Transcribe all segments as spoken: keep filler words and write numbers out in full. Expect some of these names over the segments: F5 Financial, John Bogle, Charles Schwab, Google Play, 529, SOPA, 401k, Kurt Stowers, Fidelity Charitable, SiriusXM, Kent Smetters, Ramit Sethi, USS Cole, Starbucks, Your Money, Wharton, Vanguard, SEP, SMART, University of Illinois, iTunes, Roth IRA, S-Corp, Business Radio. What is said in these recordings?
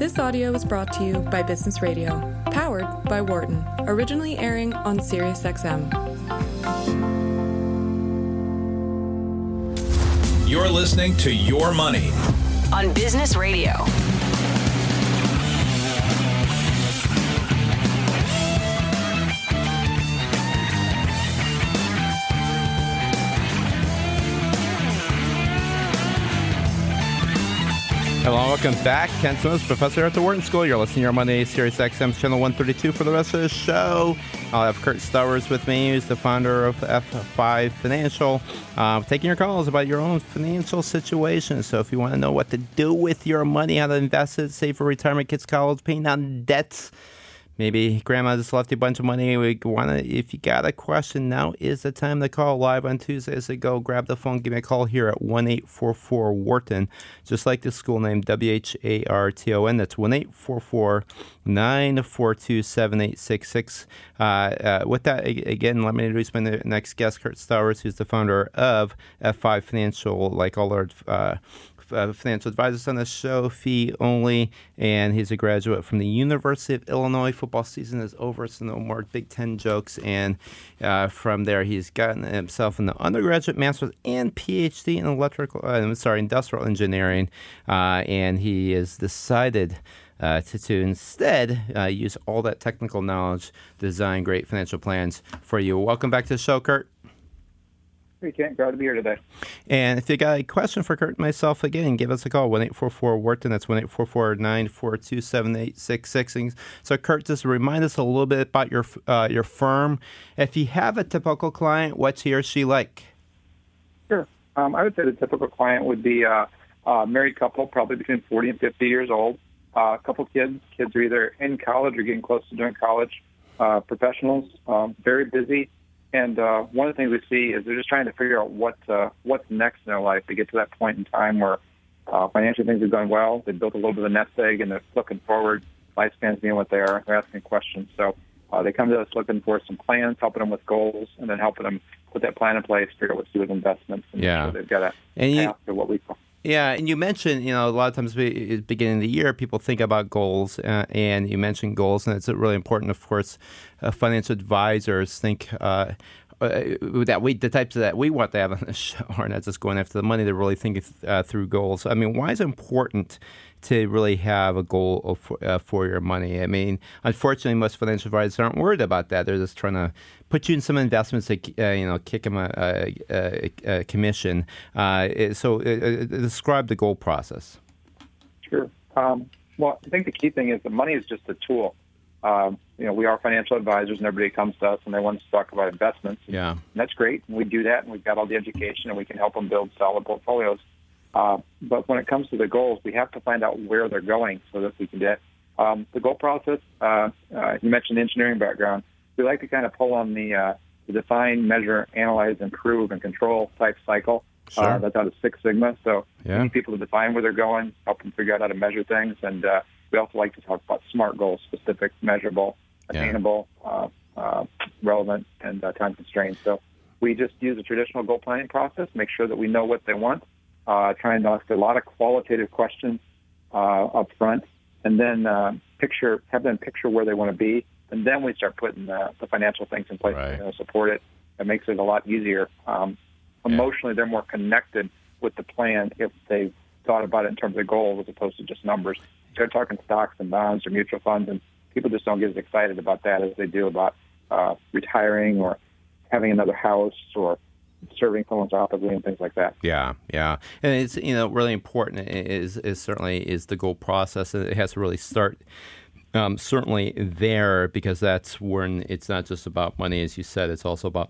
This audio is brought to you by Business Radio, powered by Wharton, originally airing on SiriusXM. You're listening to Your Money on Business Radio. Hello, welcome back. Kent Smetters, professor at the Wharton School. You're listening to Your Money, SiriusXM's Channel one thirty-two for the rest of the show. I'll have Kurt Stowers with me, who's the founder of F five Financial. Uh, taking your calls about your own financial situation. So if you want to know what to do with your money, how to invest it, save for retirement, kids' college, paying down debts, maybe grandma just left you a bunch of money. We want to. If you got a question, now is the time to call live on Tuesdays to go. Grab the phone. Give me a call here at one eight four four Wharton, just like the school name, W H A R T O N. That's one eight four four nine four two seven eight six six. Uh, uh, with that, again, let me introduce my next guest, Kurt Stowers, who's the founder of F five Financial, like all our uh Uh, financial advisors on the show, fee only, and he's a graduate from the University of Illinois. Football season is over, so no more Big Ten jokes. And uh, from there, he's gotten himself an undergraduate, master's, and P H D in electrical. Uh, I'm sorry, industrial engineering, uh, and he has decided uh, to, to instead uh, use all that technical knowledge to design great financial plans for you. Welcome back to the show, Kurt. We can't. Glad to be here today. And if you got a question for Kurt and myself, again, give us a call, one eight four four Wharton. That's one eight four four nine four two seven eight six six. So, Kurt, just remind us a little bit about your uh, your firm. If you have a typical client, what's he or she like? Sure. Um, I would say the typical client would be a, a married couple, probably between forty and fifty years old, uh, a couple kids. Kids are either in college or getting close to doing college, uh, professionals, um, very busy. And uh, one of the things we see is they're just trying to figure out what uh, what's next in their life to get to that point in time where uh, financial things have gone well. They built a little bit of a nest egg, and they're looking forward. Lifespan's being what they are. They're asking questions. So uh, they come to us looking for some plans, helping them with goals, and then helping them put that plan in place, figure out what to do with investments. And yeah. So they've got a path to what we call. Yeah, and you mentioned, you know, a lot of times at the beginning of the year, people think about goals, uh, and you mentioned goals, and it's really important, of course, uh, financial advisors think uh, uh, that we, the types of that we want to have on the show are not just going after the money, they're really thinking uh, through goals. I mean, why is it important to really have a goal of, uh, for your money? I mean, unfortunately, most financial advisors aren't worried about that. They're just trying to put you in some investments that, uh, you know, kick them a, a, a, a commission. Uh, so uh, describe the goal process. Sure. Um, well, I think the key thing is the money is just a tool. Um, you know, we are financial advisors, and everybody comes to us, and they want us to talk about investments. And, yeah. And that's great, and we do that, and we've got all the education, and we can help them build solid portfolios. Uh, but when it comes to the goals, we have to find out where they're going so that we can get um, the goal process. Uh, uh, you mentioned the engineering background. We like to kind of pull on the, uh, the define, measure, analyze, improve, and control type cycle. Sure. Uh, that's out of Six Sigma. So yeah. We need people to define where they're going, help them figure out how to measure things. And uh, we also like to talk about SMART goals, specific, measurable, attainable, yeah. uh, uh, relevant, and uh, time constrained. So we just use a traditional goal planning process, make sure that we know what they want. Uh, trying to ask a lot of qualitative questions uh, up front, and then uh, picture have them picture where they want to be, and then we start putting the, the financial things in place right. to support it. It makes it a lot easier. Um, emotionally, yeah. They're more connected with the plan if they've thought about it in terms of the goal as opposed to just numbers. They're talking stocks and bonds or mutual funds, and people just don't get as excited about that as they do about uh, retiring or having another house or serving someone's office and things like that. Yeah, yeah. And it's, you know, really important is, is certainly is the goal process. It has to really start um, certainly there, because that's when it's not just about money, as you said. It's also about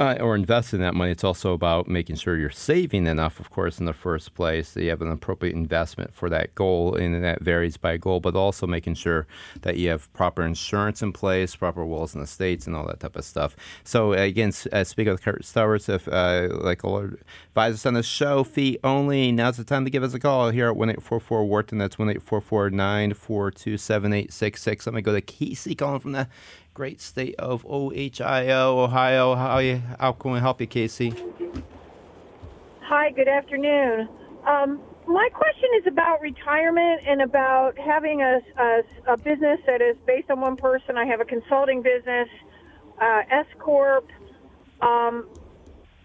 Uh, or invest in that money. It's also about making sure you're saving enough, of course, in the first place, that you have an appropriate investment for that goal, and that varies by goal, but also making sure that you have proper insurance in place, proper wills and estates, and all that type of stuff. So, again, uh, speaking with Kurt Stowers, if, uh, like all our advisors on the show, fee only. Now's the time to give us a call here at one eight four four Wharton. That's one eight four four nine four two seven eight six six. Let me go to Casey calling from the great state of Ohio, Ohio. How, you, how can we help you, Casey? Hi, good afternoon. Um, my question is about retirement and about having a, a, a business that is based on one person. I have a consulting business, uh, S-Corp. Um,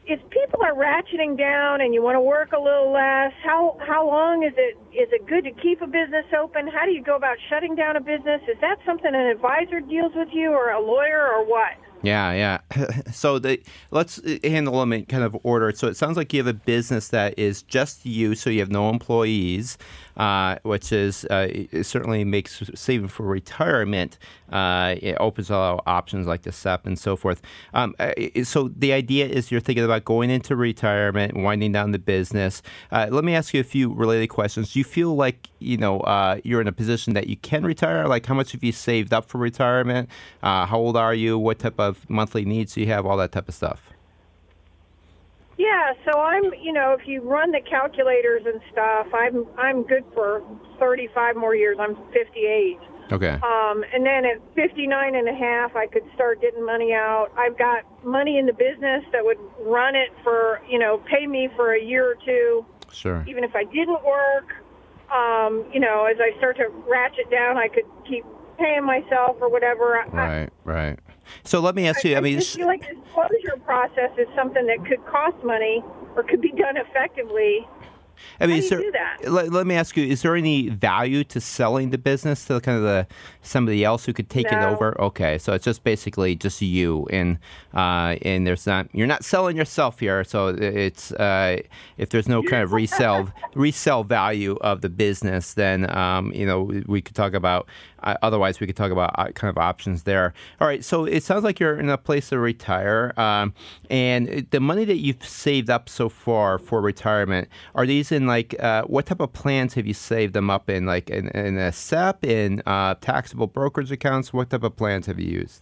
if people are ratcheting down and you want to work a little less, how how long is it is it good to keep a business open? How do you go about shutting down a business? Is that something an advisor deals with you, or a lawyer, or what? Yeah, yeah. So the, let's handle them in kind of order. So it sounds like you have a business that is just you, so you have no employees, uh, which is uh, it certainly makes saving for retirement. Uh, it opens up options like the S E P and so forth. Um, so the idea is you're thinking about going into retirement, winding down the business. Uh, let me ask you a few related questions. Do you feel like you know uh, you're in a position that you can retire? Like how much have you saved up for retirement? Uh, how old are you? What type of monthly needs you have, all that type of stuff? Yeah, so I'm, you know, if you run the calculators and stuff, I'm I'm good for thirty-five more years. I'm fifty-eight. Okay. Um, and then at fifty-nine and a half, I could start getting money out. I've got money in the business that would run it for, you know, pay me for a year or two. Sure. Even if I didn't work, um, you know, as I start to ratchet down, I could keep paying myself or whatever. Right, I, right. So let me ask you, I, I mean... I feel like this closure process is something that could cost money or could be done effectively. I mean, How do you there, do that? Let, let me ask you, is there any value to selling the business to kind of the, somebody else who could take no. it over? Okay, so it's just basically just you, and uh, and there's not you're not selling yourself here, so it's uh, if there's no kind of resell resell value of the business, then um, you know we could talk about. Uh, otherwise, we could talk about uh, kind of options there. All right, so it sounds like you're in a place to retire, um, and the money that you've saved up so far for retirement, are these in like uh, what type of plans have you saved them up in, like in, in a S E P, in uh, taxable brokerage accounts? What type of plans have you used?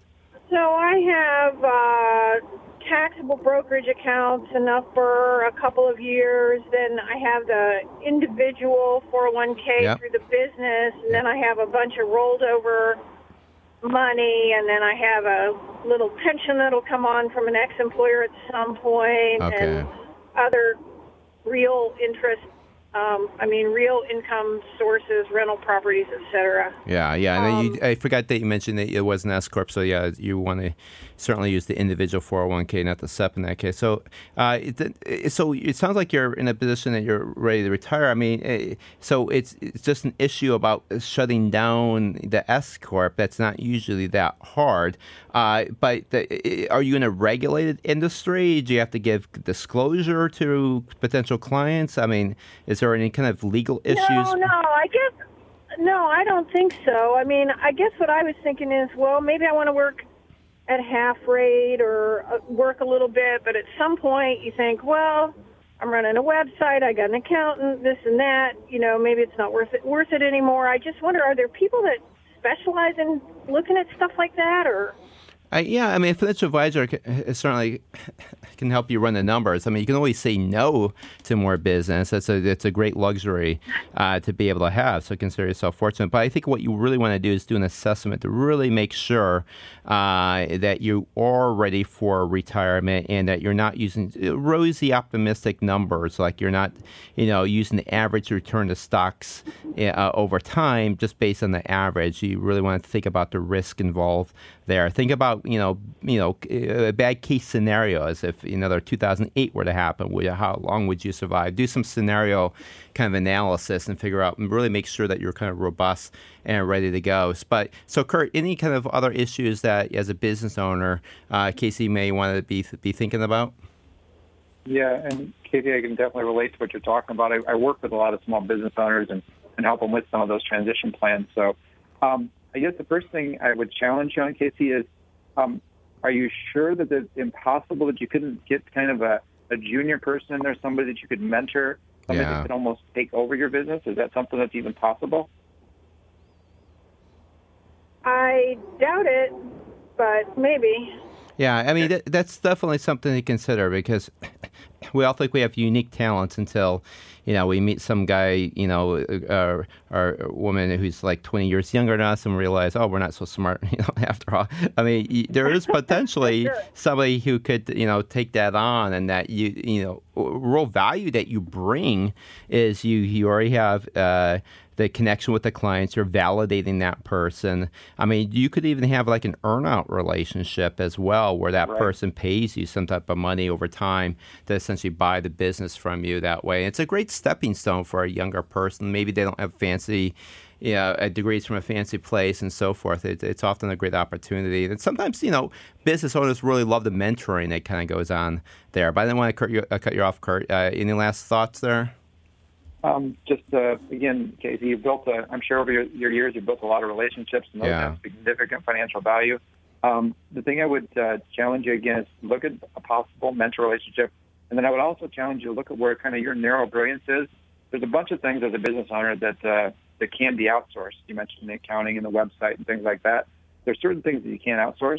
So I have uh, taxable brokerage accounts enough for a couple of years. Then I have the individual four oh one k yep. through the business, and then I have a bunch of rolled over money, and then I have a little pension that'll come on from an ex-employer at some point, okay. and other real interest. Um, I mean, real income sources, rental properties, et cetera. Yeah, yeah. Um, and you, I forgot that you mentioned that it was an S-Corp, so yeah, you want to certainly use the individual four oh one k, not the S E P in that case. So uh, it, so it sounds like you're in a position that you're ready to retire. I mean, so it's it's just an issue about shutting down the S-Corp. That's not usually that hard. Uh, but the, are you in a regulated industry? Do you have to give disclosure to potential clients? I mean, is Is there any kind of legal issues? No, no, I guess, no, I don't think so. I mean, I guess what I was thinking is, well, maybe I want to work at half rate or work a little bit, but at some point you think, well, I'm running a website, I got an accountant, this and that, you know, maybe it's not worth it, worth it anymore. I just wonder, are there people that specialize in looking at stuff like that, or... I, yeah, I mean, a financial advisor can, certainly can help you run the numbers. I mean, you can always say no to more business. That's a that's a great luxury uh, to be able to have, so consider yourself fortunate. But I think what you really want to do is do an assessment to really make sure uh, that you are ready for retirement and that you're not using rosy, optimistic numbers, like you're not, you know, using the average return to stocks uh, over time just based on the average. You really want to think about the risk involved there. Think about You know, you know, bad case scenarios. If another two thousand eight were to happen, would, how long would you survive? Do some scenario kind of analysis and figure out, and really make sure that you're kind of robust and ready to go. But so, Kurt, any kind of other issues that, as a business owner, uh, Casey may want to be be thinking about? Yeah, and Casey, I can definitely relate to what you're talking about. I, I work with a lot of small business owners and, and help them with some of those transition plans. So, um, I guess the first thing I would challenge you on, Casey, is Um, are you sure that it's impossible that you couldn't get kind of a, a junior person in there, somebody that you could mentor, somebody yeah. that could almost take over your business? Is that something that's even possible? I doubt it, but maybe. Yeah, I mean, th- that's definitely something to consider because we all think we have unique talents until, you know, we meet some guy, you know, or, or woman who's like twenty years younger than us and realize, oh, we're not so smart, you know, after all. I mean, there is potentially sure. somebody who could, you know, take that on, and that, you you know, real value that you bring is you, you already have uh, the connection with the clients. You're validating that person. I mean, you could even have like an earn-out relationship as well, where that right. person pays you some type of money over time to essentially buy the business from you that way. And it's a great stepping stone for a younger person. Maybe they don't have fancy you know, degrees from a fancy place and so forth. It, it's often a great opportunity. And sometimes, you know, business owners really love the mentoring that kind of goes on there. But I didn't want to cut you, uh, cut you off, Kurt. Uh, any last thoughts there? Um, just, uh, again, Casey, you've built, a, I'm sure over your, your years, you've built a lot of relationships, and those yeah. have significant financial value. Um, the thing I would uh, challenge you again is look at a possible mentor relationship. And then I would also challenge you to look at where kind of your narrow brilliance is. There's a bunch of things as a business owner that uh, that can be outsourced. You mentioned the accounting and the website and things like that. There's certain things that you can't outsource.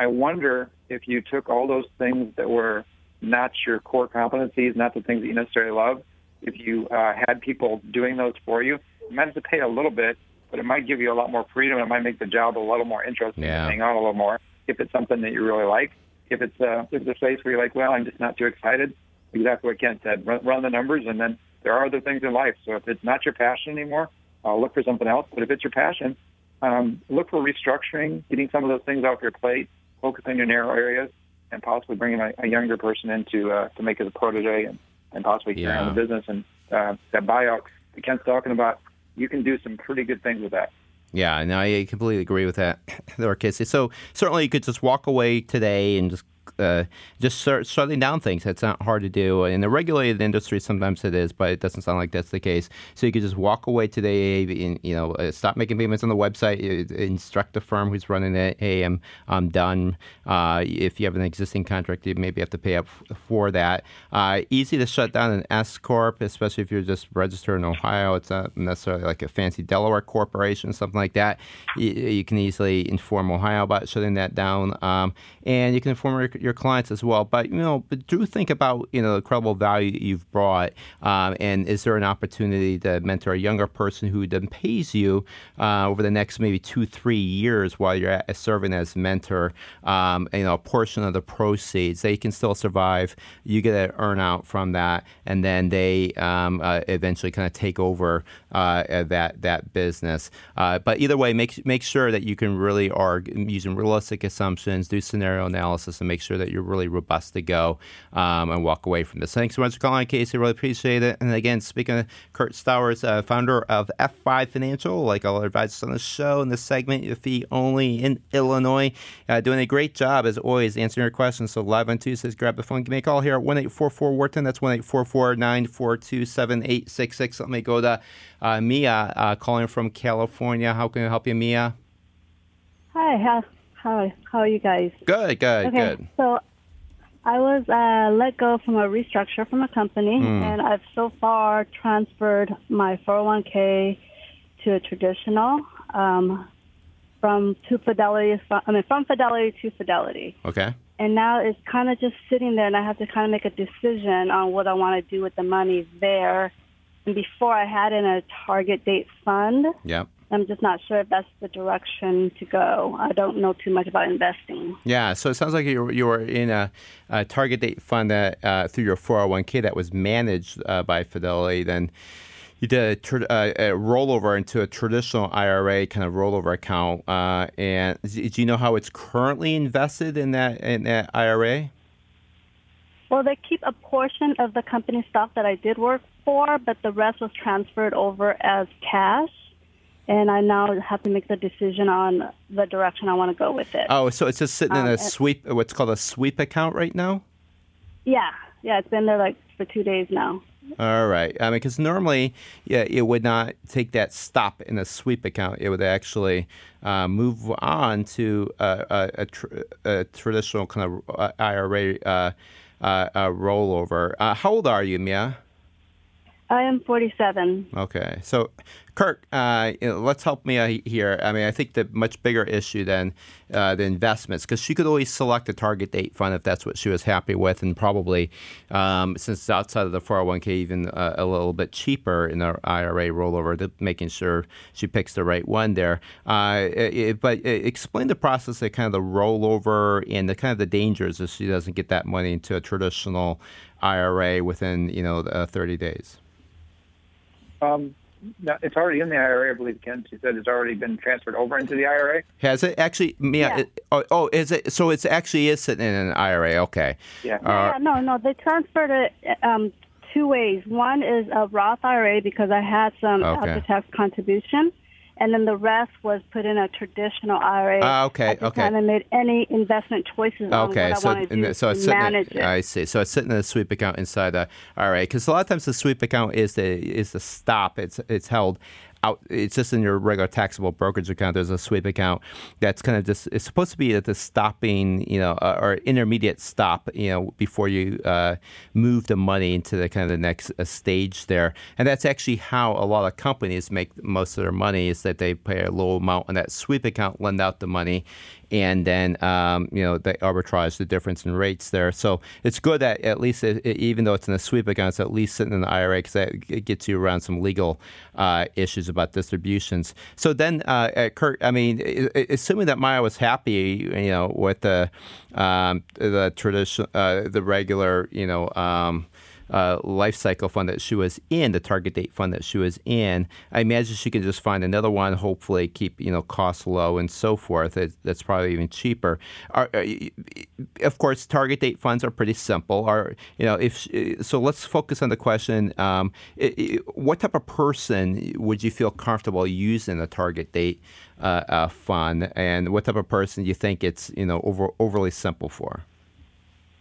I wonder if you took all those things that were not your core competencies, not the things that you necessarily love, if you uh, had people doing those for you, you might have to pay a little bit, but it might give you a lot more freedom. It might make the job a little more interesting yeah. and hang on a little more if it's something that you really like. If it's, uh, if it's a place where you're like, well, I'm just not too excited, exactly what Kent said, run, run the numbers, and then there are other things in life. So if it's not your passion anymore, uh, look for something else. But if it's your passion, um, look for restructuring, getting some of those things off your plate, focus on your narrow areas, and possibly bringing a, a younger person in to, uh, to make it a protege and and possibly carry yeah. on the business. And uh, that buyout that Kent's talking about, you can do some pretty good things with that. Yeah, no, I completely agree with that, there, Casey. So certainly you could just walk away today and just uh, just start shutting down things. That's not hard to do. In the regulated industry, sometimes it is, but it doesn't sound like that's the case. So you could just walk away today and, you know, stop making payments on the website, instruct the firm who's running it, hey, I'm, I'm done. Uh, if you have an existing contract, you maybe have to pay up f- for that. Uh, easy to shut down an S-Corp, especially if you're just registered in Ohio. It's not necessarily like a fancy Delaware corporation, something like that. You, you can easily inform Ohio about shutting that down. Um, and you can inform your your clients as well. But, you know, but do think about, you know, the incredible value that you've brought. Um, and is there an opportunity to mentor a younger person who then pays you uh, over the next maybe two, three years while you're at, serving as mentor, um, you know, a portion of the proceeds. They can still survive. You get an earn out from that. And then they um, uh, eventually kind of take over uh, that, that business. Uh, but either way, make, make sure that you can really are using realistic assumptions, do scenario analysis, and make sure that you're really robust to go um, and walk away from this. Thanks so much for calling, Casey. Really appreciate it. And again, speaking of Kurt Stowers, uh, founder of F five Financial, like all our advisors on the show in this segment, your fee only in Illinois, uh, doing a great job as always answering your questions. So live on Tuesdays, grab the phone, give me a call here at one eight four four Wharton. That's one eight four four nine four two seven eight six six. Let me go to uh, Mia uh, calling from California. How can I help you, Mia? Hi, how Hi, how are you guys? Good, good, okay, good. So I was uh, let go from a restructure from a company, mm. and I've so far transferred my four oh one k to a traditional um, from to Fidelity, I mean, from Fidelity to Fidelity. Okay. And now it's kind of just sitting there, and I have to kind of make a decision on what I want to do with the money there. And before I had in a target date fund. Yep. I'm just not sure if that's the direction to go. I don't know too much about investing. Yeah, so it sounds like you you were in a, a target date fund that uh, through your four oh one k that was managed uh, by Fidelity. Then you did a, tr- uh, a rollover into a traditional I R A kind of rollover account. Uh, and do you know how it's currently invested in that in that I R A? Well, they keep a portion of the company stock that I did work for, but the rest was transferred over as cash. And I now have to make the decision on the direction I want to go with it. Oh, so it's just sitting in um, a sweep, what's called a sweep account right now? Yeah. Yeah, it's been there like for two days now. All right. I mean, because normally yeah, it would not take that stop in a sweep account. It would actually uh, move on to a, a, a, tr- a traditional kind of uh, I R A uh, uh, uh, rollover. Uh, how old are you, Mia? I am forty-seven. Okay. So Kurt, uh, you know, let's help me here. I mean, I think the much bigger issue than uh, the investments, because she could always select a target date fund if that's what she was happy with, and probably um, since it's outside of the four oh one k, even uh, a little bit cheaper in the I R A rollover, to making sure she picks the right one there. Uh, it, but it, explain the process of kind of the rollover and the kind of the dangers if she doesn't get that money into a traditional I R A within, you know, uh, thirty days. Um. No, it's already in the I R A, I believe, Ken. She said it's already been transferred over into the I R A. Has it actually? Yeah. It, oh, oh, is it? So it's actually is sitting in an I R A. Okay. Yeah. Uh, yeah no, no. They transferred it um, two ways. One is a Roth I R A because I had some okay. after-tax contribution, and then the rest was put in a traditional I R A. Uh, okay. I okay. I haven't made any investment choices on okay. what I so, want to do so it's to manage in, it. I see. So it's sitting in a sweep account inside the I R A, because a lot of times the sweep account is the is the stop. It's it's held out. It's just in your regular taxable brokerage account. There's a sweep account that's kind of just it's supposed to be at the stopping, you know, uh, or intermediate stop, you know, before you uh, move the money into the kind of the next uh, stage there. And that's actually how a lot of companies make most of their money, is that they pay a low amount on that sweep account, lend out the money, and then um, you know, they arbitrage the difference in rates there. So it's good that at least, it, it, even though it's in a sweep account, it's at least sitting in the I R A, because that it gets you around some legal uh, issues about distributions. So then, uh, Kurt, I mean, assuming that Maya was happy, you know, with the um, the tradition, uh, the regular, you know. Um, Uh, life cycle fund that she was in, the target date fund that she was in, I imagine she can just find another one, hopefully keep, you know, costs low and so forth. It, that's probably even cheaper. Are, are, of course, target date funds are pretty simple. Are, you know, if so, let's focus on the question, um, it, it, what type of person would you feel comfortable using a target date uh, uh, fund, and what type of person do you think it's, you know, over, overly simple for?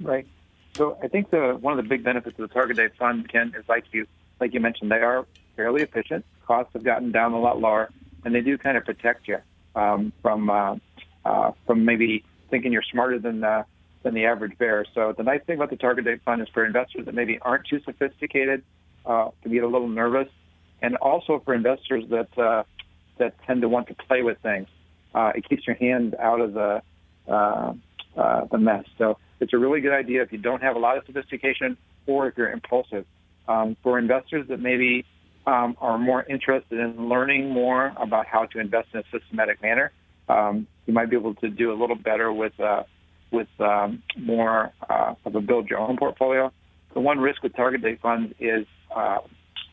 Right. So I think the one of the big benefits of the target date fund, Ken, is like you like you mentioned, they are fairly efficient. Costs have gotten down a lot lower, and they do kind of protect you um, from uh, uh, from maybe thinking you're smarter than uh, than the average bear. So the nice thing about the target date fund is for investors that maybe aren't too sophisticated, uh, can get a little nervous, and also for investors that uh, that tend to want to play with things. Uh, it keeps your hand out of the uh, uh, the mess. So. It's a really good idea if you don't have a lot of sophistication or if you're impulsive. Um, for investors that maybe um, are more interested in learning more about how to invest in a systematic manner, um, you might be able to do a little better with uh, with um, more uh, of a build-your-own portfolio. The one risk with target date funds is uh,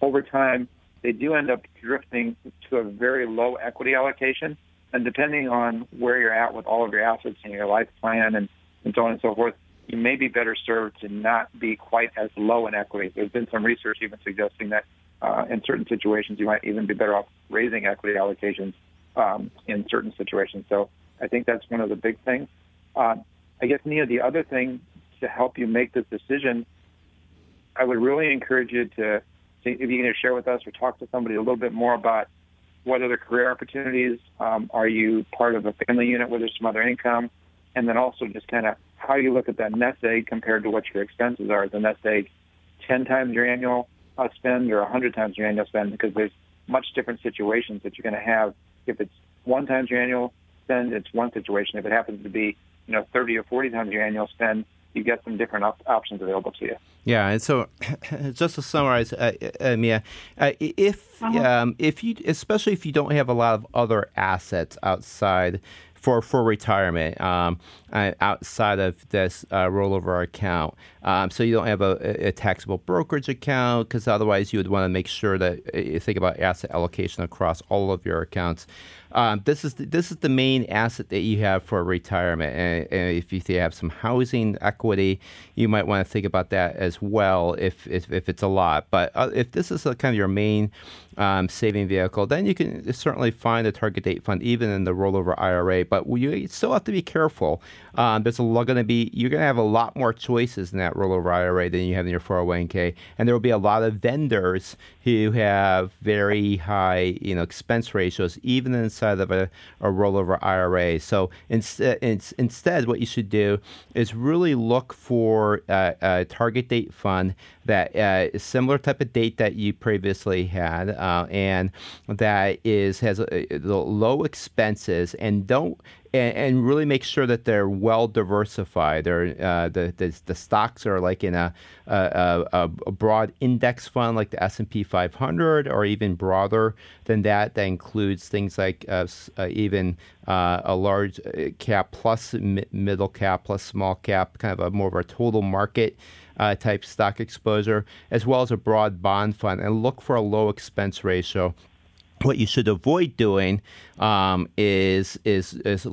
over time, they do end up drifting to a very low equity allocation. And depending on where you're at with all of your assets and your life plan and and so on and so forth, you may be better served to not be quite as low in equity. There's been some research even suggesting that uh, in certain situations, you might even be better off raising equity allocations um, in certain situations. So I think that's one of the big things. Uh, I guess, Nia, the other thing to help you make this decision, I would really encourage you to, see if you can share with us or talk to somebody a little bit more about what other career opportunities, um, are you part of a family unit where there's some other income? And then also just kind of how you look at that nest egg compared to what your expenses are. Is the nest egg ten times your annual spend or one hundred times your annual spend? Because there's much different situations that you're going to have. If it's one times your annual spend, it's one situation. If it happens to be, you know, thirty or forty times your annual spend, you get some different op- options available to you. Yeah, and so just to summarize, uh, uh, Mia, uh, if uh-huh. um, if you, especially if you don't have a lot of other assets outside. For, for retirement, um, outside of this uh, rollover account. Um, so you don't have a, a taxable brokerage account, because otherwise you would want to make sure that you think about asset allocation across all of your accounts. Um, this is the, this is the main asset that you have for retirement. And, and if you have some housing equity, you might want to think about that as well if if, if it's a lot. But uh, if this is a, kind of your main um, saving vehicle, then you can certainly find a target date fund even in the rollover I R A. But you still have to be careful. Um, there's a lot going to be you're going to have a lot more choices in that rollover I R A than you have in your four oh one k, and there will be a lot of vendors who have very high, you know, expense ratios even in inside of a, a rollover I R A. So ins- ins- instead, what you should do is really look for uh, a target date fund that uh, is similar type of date that you previously had, uh, and that is has a, a, low expenses, and don't and, and really make sure that they're well diversified. Or uh, the, the the stocks are like in a a, a a broad index fund like the S and P five hundred, or even broader than that. That includes things like uh, uh, even uh, a large cap plus mi- middle cap plus small cap, kind of a more of a total market Uh, type stock exposure, as well as a broad bond fund, and look for a low expense ratio. What you should avoid doing um, is is is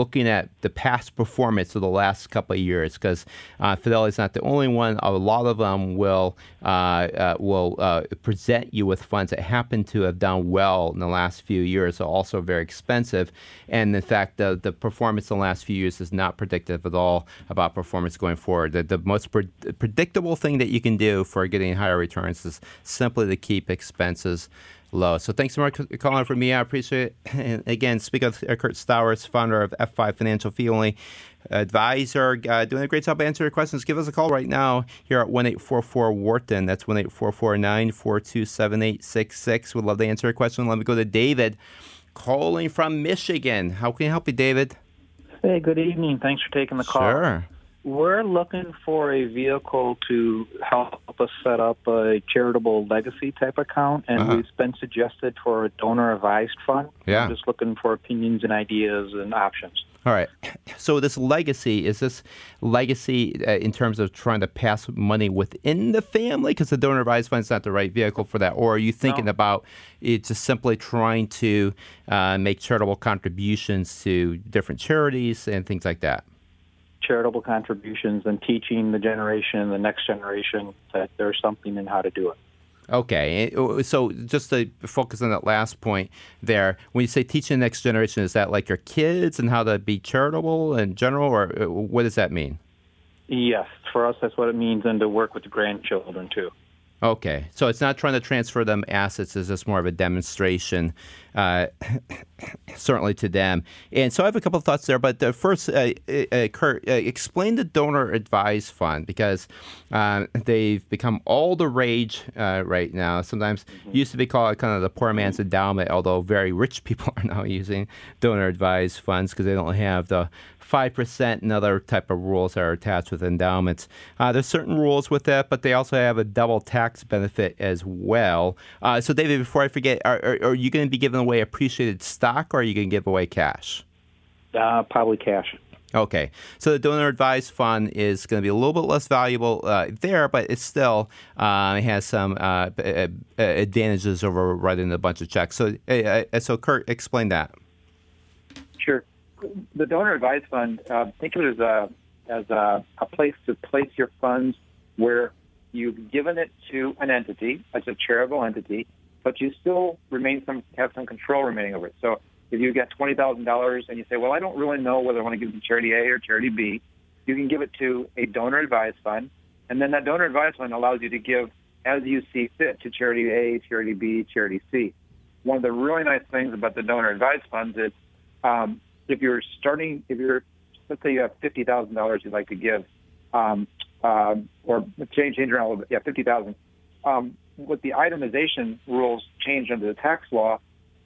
looking at the past performance of the last couple of years, because uh, Fidelity is not the only one. A lot of them will uh, uh, will uh, present you with funds that happen to have done well in the last few years, are also very expensive, and in fact, the the performance in the last few years is not predictive at all about performance going forward. The, the most pre- predictable thing that you can do for getting higher returns is simply to keep expenses low. So thanks so much for calling for me. I appreciate it. And again, speak of Kurt Stowers, founder of F five Financial, fee-only advisor, uh, doing a great job answering your questions. Give us a call right now here at one eight four four Wharton. That's one eight four four nine four two seven eight six six. We'd love to answer your question. Let me go to David calling from Michigan. How can I help you, David? Hey, good evening. Thanks for taking the call. Sure. We're looking for a vehicle to help us set up a charitable legacy type account, and uh-huh. We've been suggested for a donor-advised fund. Yeah. I'm just looking for opinions and ideas and options. All right. So this legacy, is this legacy uh, in terms of trying to pass money within the family? Because the donor-advised fund is not the right vehicle for that. Or are you thinking no. about it's just simply trying to uh, make charitable contributions to different charities and things like that? Charitable contributions and teaching the generation and the next generation that there's something in how to do it. Okay. So just to focus on that last point there, when you say teaching the next generation, is that like your kids and how to be charitable in general, or what does that mean? Yes. For us, that's what it means, and to work with the grandchildren too. Okay. So it's not trying to transfer them assets. It's just more of a demonstration, uh, certainly to them. And so I have a couple of thoughts there. But the first, uh, uh, Kurt, uh, explain the donor advised fund, because uh, they've become all the rage uh, right now. Sometimes mm-hmm. used to be called kind of the poor man's endowment, although very rich people are now using donor advised funds because they don't have the five percent and other type of rules that are attached with endowments. Uh, there's certain rules with that, but they also have a double tax benefit as well. Uh, so, David, before I forget, are, are, are you going to be giving away appreciated stock, or are you going to give away cash? Uh, probably cash. Okay. So the donor advised fund is going to be a little bit less valuable uh, there, but it still uh, has some uh, advantages over writing a bunch of checks. So, uh, so Kurt, explain that. Sure. The donor advised fund, uh, think of it as a as a, a place to place your funds where you've given it to an entity, as a charitable entity, but you still remain some have some control remaining over it. So if you've got twenty thousand dollars and you say, well, I don't really know whether I want to give it to Charity A or Charity B, you can give it to a donor advised fund, and then that donor advised fund allows you to give as you see fit to Charity A, Charity B, Charity C. One of the really nice things about the donor advised funds is um, if you're starting, if you're, let's say you have fifty thousand dollars you'd like to give, um, um, or change, change around a little bit, yeah, fifty thousand dollars. Um, with the itemization rules changed under the tax law,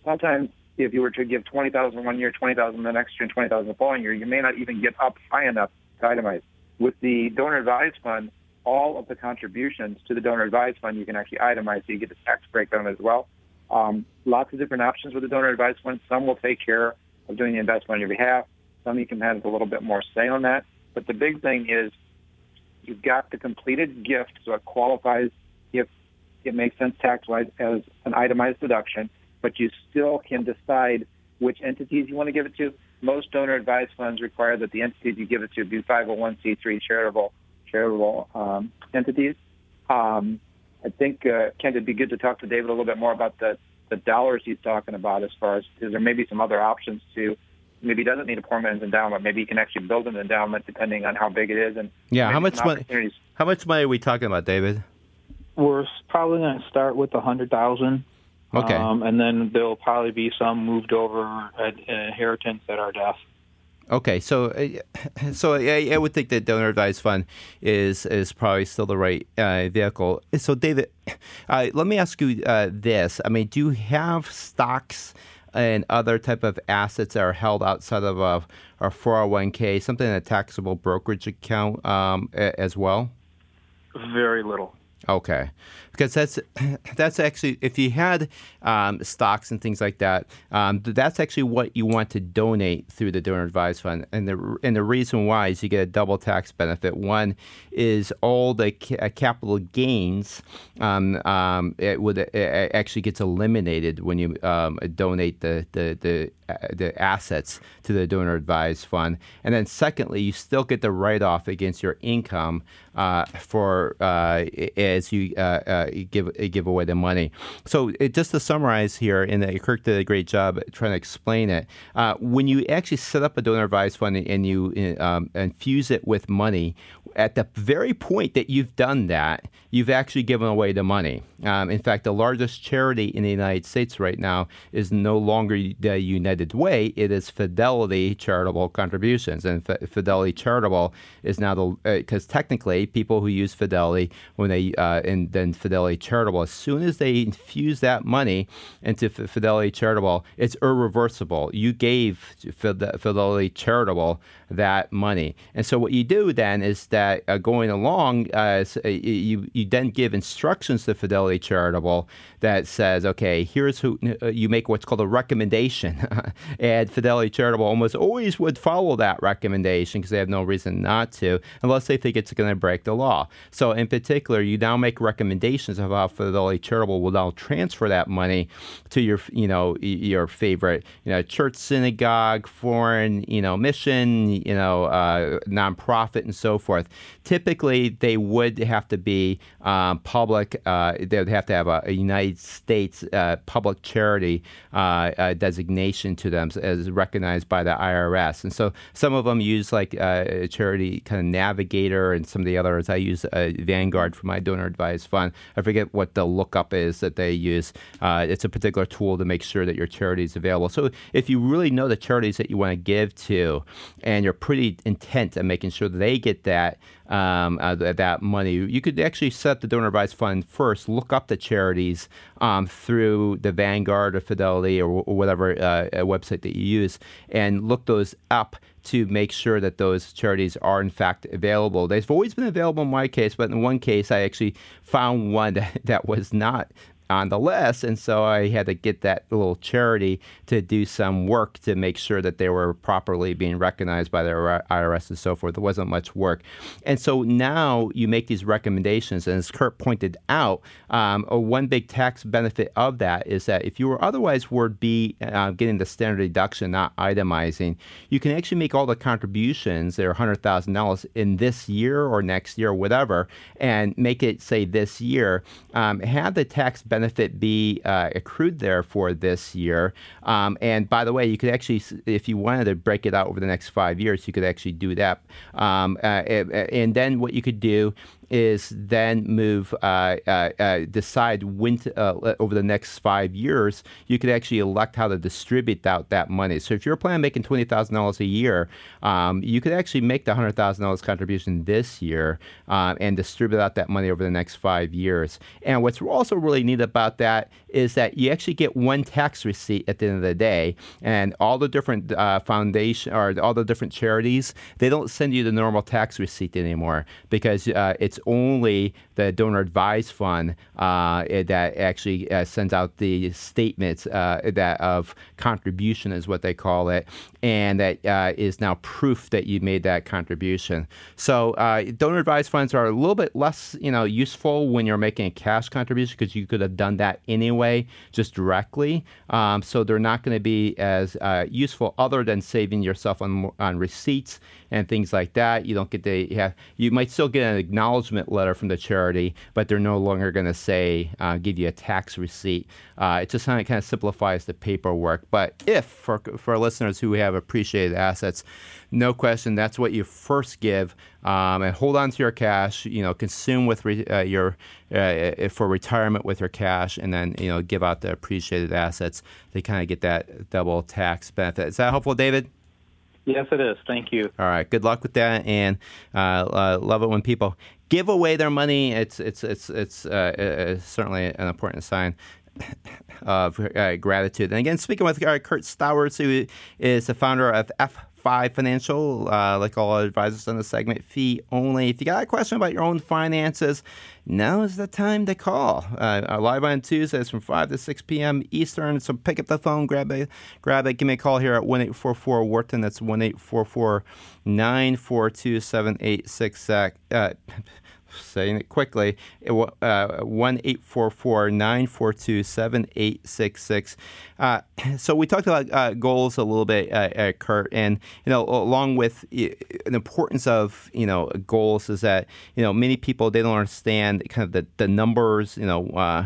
sometimes if you were to give twenty thousand dollars one year, twenty thousand dollars the next year, and twenty thousand dollars the following year, you may not even get up high enough to itemize. With the donor advised fund, all of the contributions to the donor advised fund, you can actually itemize, so you get the tax breakdown as well. Um, lots of different options with the donor advised fund. Some will take care of doing the investment on your behalf. Some you can have a little bit more say on that. But the big thing is you've got the completed gift, so it qualifies if it makes sense tax-wise as an itemized deduction, but you still can decide which entities you want to give it to. Most donor-advised funds require that the entities you give it to be five oh one c three charitable charitable um, entities. Um, I think, uh, Kent, it'd be good to talk to David a little bit more about the the dollars he's talking about, as far as is there maybe some other options to, maybe he doesn't need a poor man's endowment, maybe he can actually build an endowment depending on how big it is. And yeah, how much money? How much money are we talking about, David? We're probably going to start with a hundred thousand. Okay, um, and then there'll probably be some moved over at inheritance at our death. Okay, so so I, I would think that donor advised fund is is probably still the right uh, vehicle. So David, uh, let me ask you uh, this: I mean, do you have stocks and other type of assets that are held outside of a, a four oh one k, something in a taxable brokerage account um, a, as well? Very little. Okay, because that's that's actually, if you had um, stocks and things like that, um, that's actually what you want to donate through the donor advised fund, and the and the reason why is you get a double tax benefit. One is all the ca- capital gains um, um, it would it actually gets eliminated when you um, donate the the the, uh, the assets to the donor advised fund, and then secondly, you still get the write off against your income uh, for uh, it, as you uh, uh, give give away the money. So it, just to summarize here, and uh, Kirk did a great job trying to explain it, uh, when you actually set up a donor advised fund and, and you um, infuse it with money, at the very point that you've done that, you've actually given away the money. Um, in fact, the largest charity in the United States right now is no longer the United Way. It is Fidelity Charitable Contributions. And F- Fidelity Charitable is now the, because uh, technically people who use Fidelity, when they Uh, and then Fidelity Charitable, as soon as they infuse that money into F- Fidelity Charitable, it's irreversible. You gave Fid- Fidelity Charitable that money. And so what you do then is that uh, going along, uh, you you then give instructions to Fidelity Charitable that says, okay, here's who, uh, you make what's called a recommendation. And Fidelity Charitable almost always would follow that recommendation because they have no reason not to, unless they think it's going to break the law. So in particular, you now make recommendations of how Fidelity Charitable will now transfer that money to your, you know, your favorite, you know, church, synagogue, foreign, you know, mission, you know, uh, nonprofit, and so forth. Typically, they would have to be um, public. Uh, they would have to have a, a United States uh, public charity uh, uh, designation to them as recognized by the I R S. And so some of them use like uh, a charity kind of Navigator, and some of the others. I use uh, Vanguard for my donor advised fund. I forget what the lookup is that they use. Uh, it's a particular tool to make sure that your charity is available. So if you really know the charities that you want to give to, and you're pretty intent on making sure they get that um, uh, that money, you could actually set the donor advised fund first, look up the charities um, through the Vanguard or Fidelity or, or whatever uh, website that you use, and look those up to make sure that those charities are in fact available. They've always been available in my case, but in one case I actually found one that, that was not on the list, and so I had to get that little charity to do some work to make sure that they were properly being recognized by their I R S and so forth. There wasn't much work. And so now you make these recommendations, and as Kurt pointed out, um, one big tax benefit of that is that if you were otherwise would be uh, getting the standard deduction, not itemizing, you can actually make all the contributions that are one hundred thousand dollars in this year or next year or whatever, and make it, say, this year, um, have the tax benefit benefit be uh, accrued there for this year. Um, and by the way, you could actually, if you wanted to break it out over the next five years, you could actually do that. Um, uh, and then what you could do is then move, uh, uh, uh, decide when to, uh, over the next five years, you could actually elect how to distribute out that money. So if you're planning on making twenty thousand dollars a year, um, you could actually make the one hundred thousand dollars contribution this year uh, and distribute out that money over the next five years. And what's also really neat about that is that you actually get one tax receipt at the end of the day, and all the different uh, foundation or all the different charities, they don't send you the normal tax receipt anymore because uh, it's It's only the donor advised fund uh, that actually uh, sends out the statements uh, that of contribution is what they call it, and that uh, is now proof that you made that contribution. So uh, donor advised funds are a little bit less, you know, useful when you're making a cash contribution because you could have done that anyway, just directly. Um, so they're not going to be as uh, useful other than saving yourself on on receipts and things like that. You don't get the you have you might still get an acknowledgement letter from the charity, but they're no longer going to say, uh, give you a tax receipt. Uh, it just kind of, kind of simplifies the paperwork. But if, for, for our listeners who have appreciated assets, no question, that's what you first give. Um, and hold on to your cash, you know, consume with re- uh, your uh, for retirement with your cash, and then, you know, give out the appreciated assets. They kind of get that double tax benefit. Is that helpful, David? Yes, it is. Thank you. All right. Good luck with that, and uh, uh, love it when people give away their money. It's it's it's it's, uh, it's certainly an important sign of uh, gratitude. And again, speaking with uh, Kurt Stowers, who is the founder of F five Financial, uh, like all advisors on the segment, fee only. If you got a question about your own finances, now is the time to call. Uh, live on Tuesdays from five to six p.m. Eastern. So pick up the phone, grab it, grab it, give me a call here at one eight four four Wharton. That's one eight four four nine four two seven eight six six. Uh, saying it quickly, one eight four four nine four two seven eight six six. Uh, so we talked about uh, goals a little bit, uh, uh, Kurt, and you know, along with uh, the importance of you know goals is that you know many people, they don't understand kind of the, the numbers, you know, uh,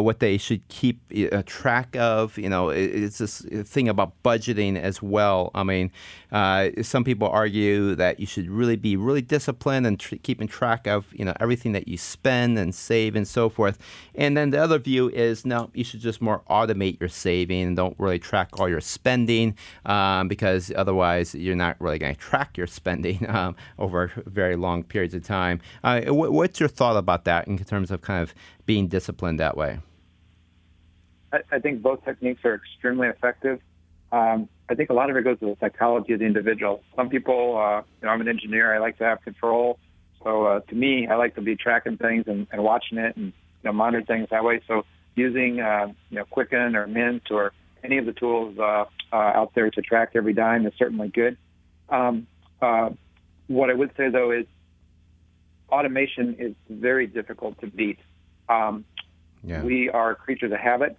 what they should keep uh, track of. You know, it's this thing about budgeting as well. I mean, uh, some people argue that you should really be really disciplined and tr- keeping track of you know everything that you spend and save and so forth. And then the other view is no, you should just more automate your saving and don't really track all your spending um, because otherwise you're not really going to track your spending um, over very long periods of time. Uh, what, what's your thought about that in terms of kind of being disciplined that way? I, I think both techniques are extremely effective. Um, I think a lot of it goes to the psychology of the individual. Some people, uh, you know, I'm an engineer. I like to have control. So uh, to me, I like to be tracking things and, and watching it and you know, monitor things that way. So using uh, you know Quicken or Mint or any of the tools uh, uh, out there to track every dime is certainly good. Um, uh, what I would say, though, is automation is very difficult to beat. Um, yeah. We are creatures of habit.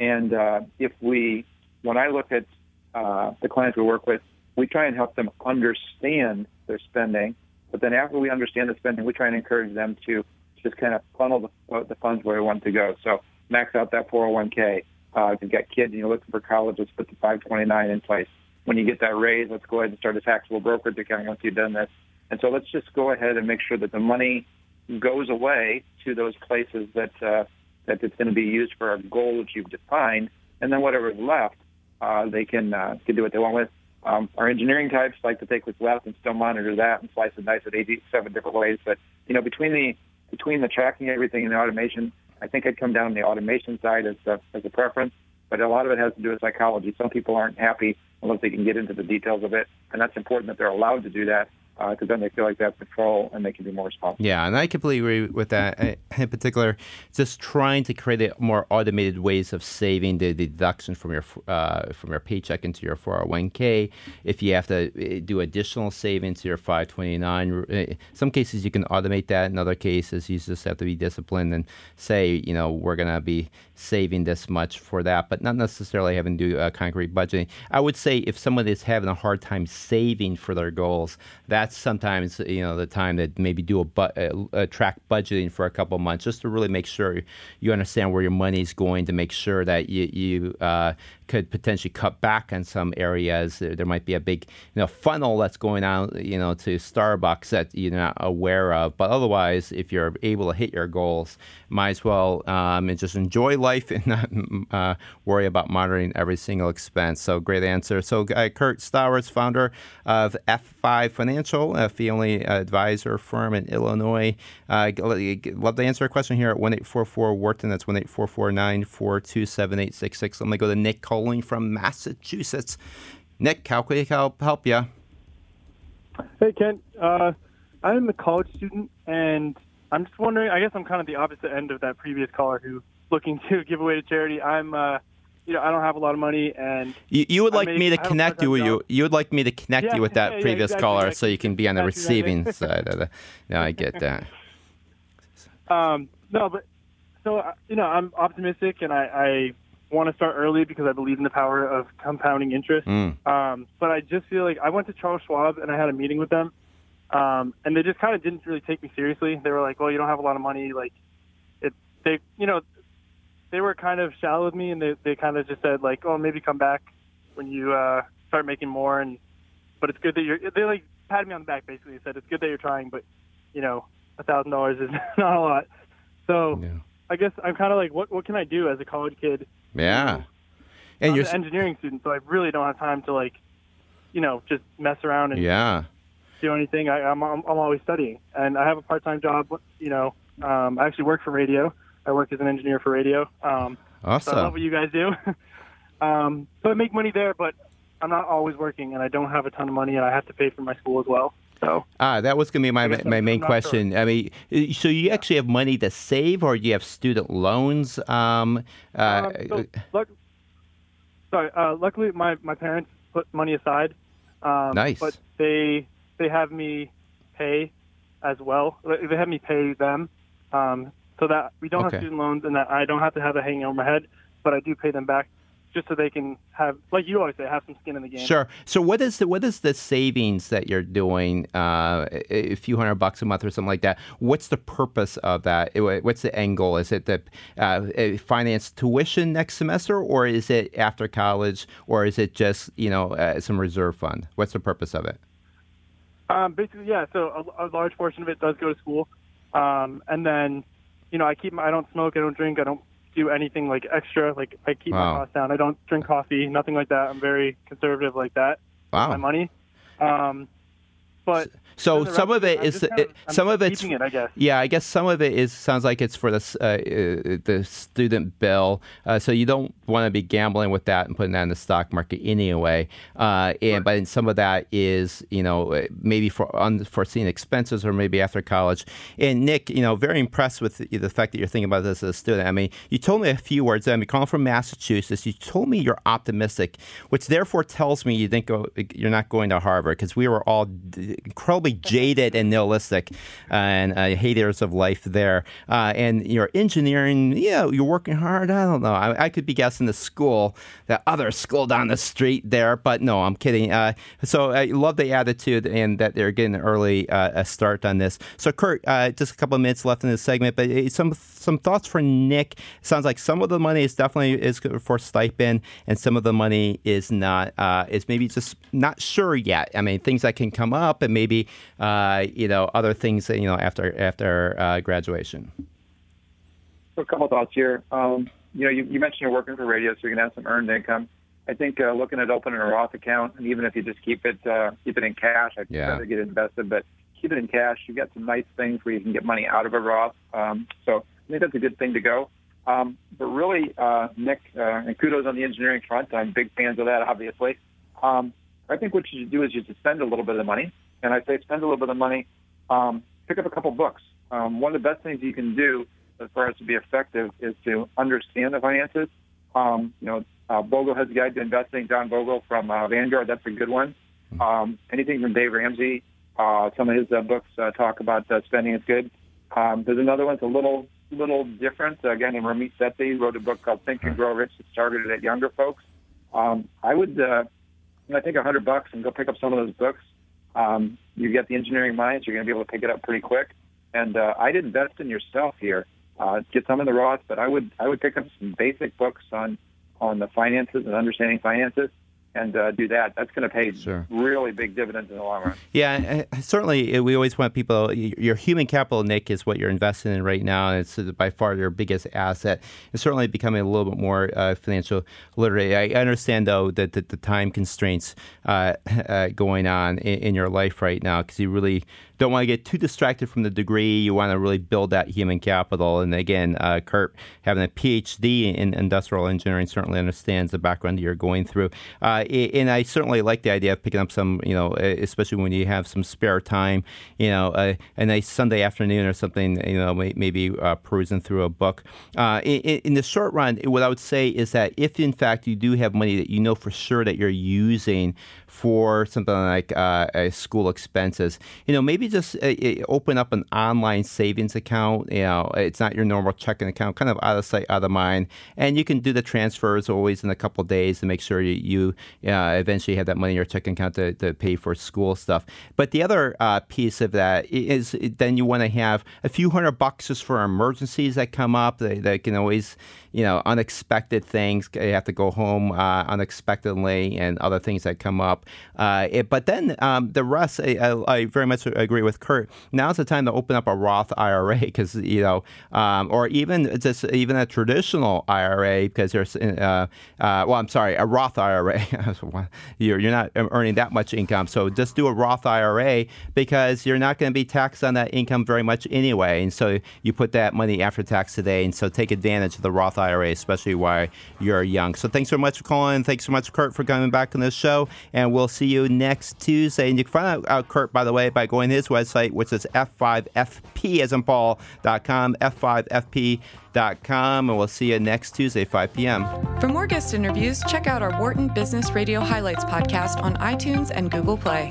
And uh, if we, when I look at uh, the clients we work with, we try and help them understand their spending. But then after we understand the spending, we try and encourage them to just kind of funnel the, the funds where we want to go. So max out that four oh one k. Uh, if you've got kids and you're looking for college, let's put the five twenty-nine in place. When you get that raise, let's go ahead and start a taxable brokerage account once you've done this. And so let's just go ahead and make sure that the money goes away to those places that uh, that it's going to be used for a goal that you've defined. And then whatever's left, uh, they can, uh, can do what they want with. Um, our engineering types like to take what's left and still monitor that and slice and dice it eighty-seven different ways. But, you know, between the between the tracking and everything and the automation, I think I'd come down to the automation side as a, as a preference. But a lot of it has to do with psychology. Some people aren't happy unless they can get into the details of it, and that's important that they're allowed to do that. Because uh, then they feel like they have control and they can be more responsible. Yeah, and I completely agree with that. I, in particular, just trying to create a more automated ways of saving the, the deduction from your uh, from your paycheck into your four oh one k. If you have to do additional savings to your five twenty-nine, in some cases you can automate that. In other cases, you just have to be disciplined and say, you know, we're going to be saving this much for that, but not necessarily having to do uh, concrete budgeting. I would say if someone is having a hard time saving for their goals, that's sometimes you know the time that maybe do a, bu- a track budgeting for a couple of months just to really make sure you understand where your money is going, to make sure that you, you uh, could potentially cut back on some areas. There might be a big you know funnel that's going on you know to Starbucks that you're not aware of. But otherwise, if you're able to hit your goals, might as well um, and just enjoy life and not uh, worry about monitoring every single expense. So great answer. So uh, Kurt Stowers, founder of F five Financial, a fee-only advisor firm in Illinois. Uh, love to answer a question here at one eight four four Wharton. That's one eight four four nine four two seven eight six six. I'm going to go to Nick calling from Massachusetts. Nick, how can I help you? Hey, Kent. Uh, I'm a college student, and I'm just wondering, I guess I'm kind of the opposite end of that previous caller who's looking to give away to charity. I'm... Uh, You know, I don't have a lot of money, and you, you would like make, me to connect you. You you would like me to connect yeah, you with that yeah, previous yeah, exactly, caller, exactly. So you can be on the exactly, receiving exactly. side of the. No, I get that. Um, no, but so you know, I'm optimistic, and I, I want to start early because I believe in the power of compounding interest. Mm. Um, but I just feel like I went to Charles Schwab and I had a meeting with them, um, and they just kind of didn't really take me seriously. They were like, "Well, you don't have a lot of money," like it. They, you know. They were kind of shallow with me, and they, they kind of just said, like, oh, maybe come back when you uh, start making more. And But it's good that you're – they, like, patted me on the back, basically. They said, it's good that you're trying, but, you know, one thousand dollars is not a lot. So yeah. I guess I'm kind of like, what what can I do as a college kid? Yeah. You know, and I'm you're an engineering student, so I really don't have time to, like, you know, just mess around and yeah. do anything. I, I'm, I'm I'm always studying, and I have a part-time job. You know, um, I actually work for radio. I work as an engineer for radio. Um, awesome. So I love what you guys do. um, so I make money there, but I'm not always working, and I don't have a ton of money, and I have to pay for my school as well. So ah, that was going to be my my, my main question. Sure. I mean, so you actually have money to save, or do you have student loans? Um, uh, um, so, luck- sorry. Uh, luckily, my, my parents put money aside. Um, nice. But they they have me pay as well. They have me pay them, um, so that we don't okay. have student loans, and that I don't have to have it hanging over my head. But I do pay them back, just so they can have, like you always say, have some skin in the game. Sure. So what is the what is the savings that you're doing, uh, a few hundred bucks a month or something like that? What's the purpose of that? What's the end goal? Is it to uh, finance tuition next semester, or is it after college, or is it just, you know, uh, some reserve fund? What's the purpose of it? Um, basically, yeah. So a, a large portion of it does go to school. Um, and then, you know, I keep my, I don't smoke, I don't drink, I don't do anything like extra. Like I keep wow. my costs down. I don't drink coffee, nothing like that. I'm very conservative like that. Wow. With my money. Um, but so some of it is it, of, some of it's it, I guess. Yeah, I guess some of it is sounds like it's for the uh, the student bill. Uh, so you don't want to be gambling with that and putting that in the stock market anyway. Uh, and sure. but some of that is, you know, maybe for unforeseen expenses or maybe after college. And Nick, you know, very impressed with the, the fact that you're thinking about this as a student. I mean, you told me a few words. I mean, calling from Massachusetts, you told me you're optimistic, which therefore tells me you think go, you're not going to Harvard, because we were all d- incredibly jaded and nihilistic uh, and uh, haters of life there. Uh, and you're engineering, yeah, you're working hard. I don't know. I, I could be guessing the school, the other school down the street there, but no, I'm kidding. Uh, so I love the attitude and that they're getting an early uh, a start on this. So Kurt, uh, just a couple of minutes left in this segment, but some some thoughts for Nick. Sounds like some of the money is definitely is for stipend, and some of the money is not. Uh, is maybe just not sure yet. I mean, things that can come up, and maybe Uh, you know, other things, you know, after after uh, graduation. So a couple of thoughts here. Um, you know, you, you mentioned you're working for radio, so you can have some earned income. I think uh, looking at opening a Roth account, and even if you just keep it uh, keep it in cash, I'd yeah. rather get it invested, but keep it in cash. You've got some nice things where you can get money out of a Roth. Um, so I think that's a good thing to go. Um, but really, uh, Nick, uh, and kudos on the engineering front. I'm big fans of that, obviously. Um, I think what you should do is you should spend a little bit of the money. And I say spend a little bit of money, um, pick up a couple books. Um, one of the best things you can do as far as to be effective is to understand the finances. Um, you know, uh, Bogle has a guide to investing, John Bogle from uh, Vanguard. That's a good one. Um, anything from Dave Ramsey, uh, some of his uh, books uh, talk about uh, spending is good. Um, there's another one that's a little little different. A guy named Ramit Sethi wrote a book called Think and Grow Rich that's targeted at younger folks. Um, I would uh, I take a hundred bucks and go pick up some of those books. Um, you get the engineering minds, you're going to be able to pick it up pretty quick. And uh, I'd invest in yourself here. Uh, get some in the Roth, but I would I would pick up some basic books on, on the finances and understanding finances, and uh, do that. That's going to pay sure. really big dividends in the long run. Yeah, certainly we always want people, your human capital, Nick, is what you're investing in right now. It's by far your biggest asset. It's certainly becoming a little bit more uh, financial literate. I understand, though, that the, the time constraints uh, uh, going on in, in your life right now, because you really don't want to get too distracted from the degree. You want to really build that human capital. And again, uh, Kurt, having a P H D in industrial engineering, certainly understands the background you're going through. Uh, And I certainly like the idea of picking up some, you know, especially when you have some spare time, you know, a, a nice Sunday afternoon or something, you know, maybe uh, perusing through a book. Uh, in, in the short run, what I would say is that if, in fact, you do have money that you know for sure that you're using for something like uh, school expenses, you know, maybe just uh, open up an online savings account. You know, it's not your normal checking account, kind of out of sight, out of mind. And you can do the transfers always in a couple of days to make sure you, you Uh, eventually have that money in your checking account to, to pay for school stuff. But the other uh, piece of that is then you want to have a few hundred bucks just for emergencies that come up. They, they can always, you know, unexpected things. You have to go home uh, unexpectedly and other things that come up. Uh, it, but then um, the rest, I, I, I very much agree with Kurt. Now's the time to open up a Roth I R A because, you know, um, or even just even a traditional I R A because there's, uh, uh, well, I'm sorry, a Roth I R A. you're not earning that much income. So just do a Roth I R A because you're not going to be taxed on that income very much anyway. And so you put that money after tax today. And so take advantage of the Roth I R A, especially while you're young. So thanks so much for calling. Thanks so much, Kurt, for coming back on this show. And we'll see you next Tuesday. And you can find out, out Kurt, by the way, by going to his website, which is F five F P as in Paul dot com, F five F P dot com, and we'll see you next Tuesday, five p.m. For more guest interviews, check out our Wharton Business Radio Highlights podcast on iTunes and Google Play.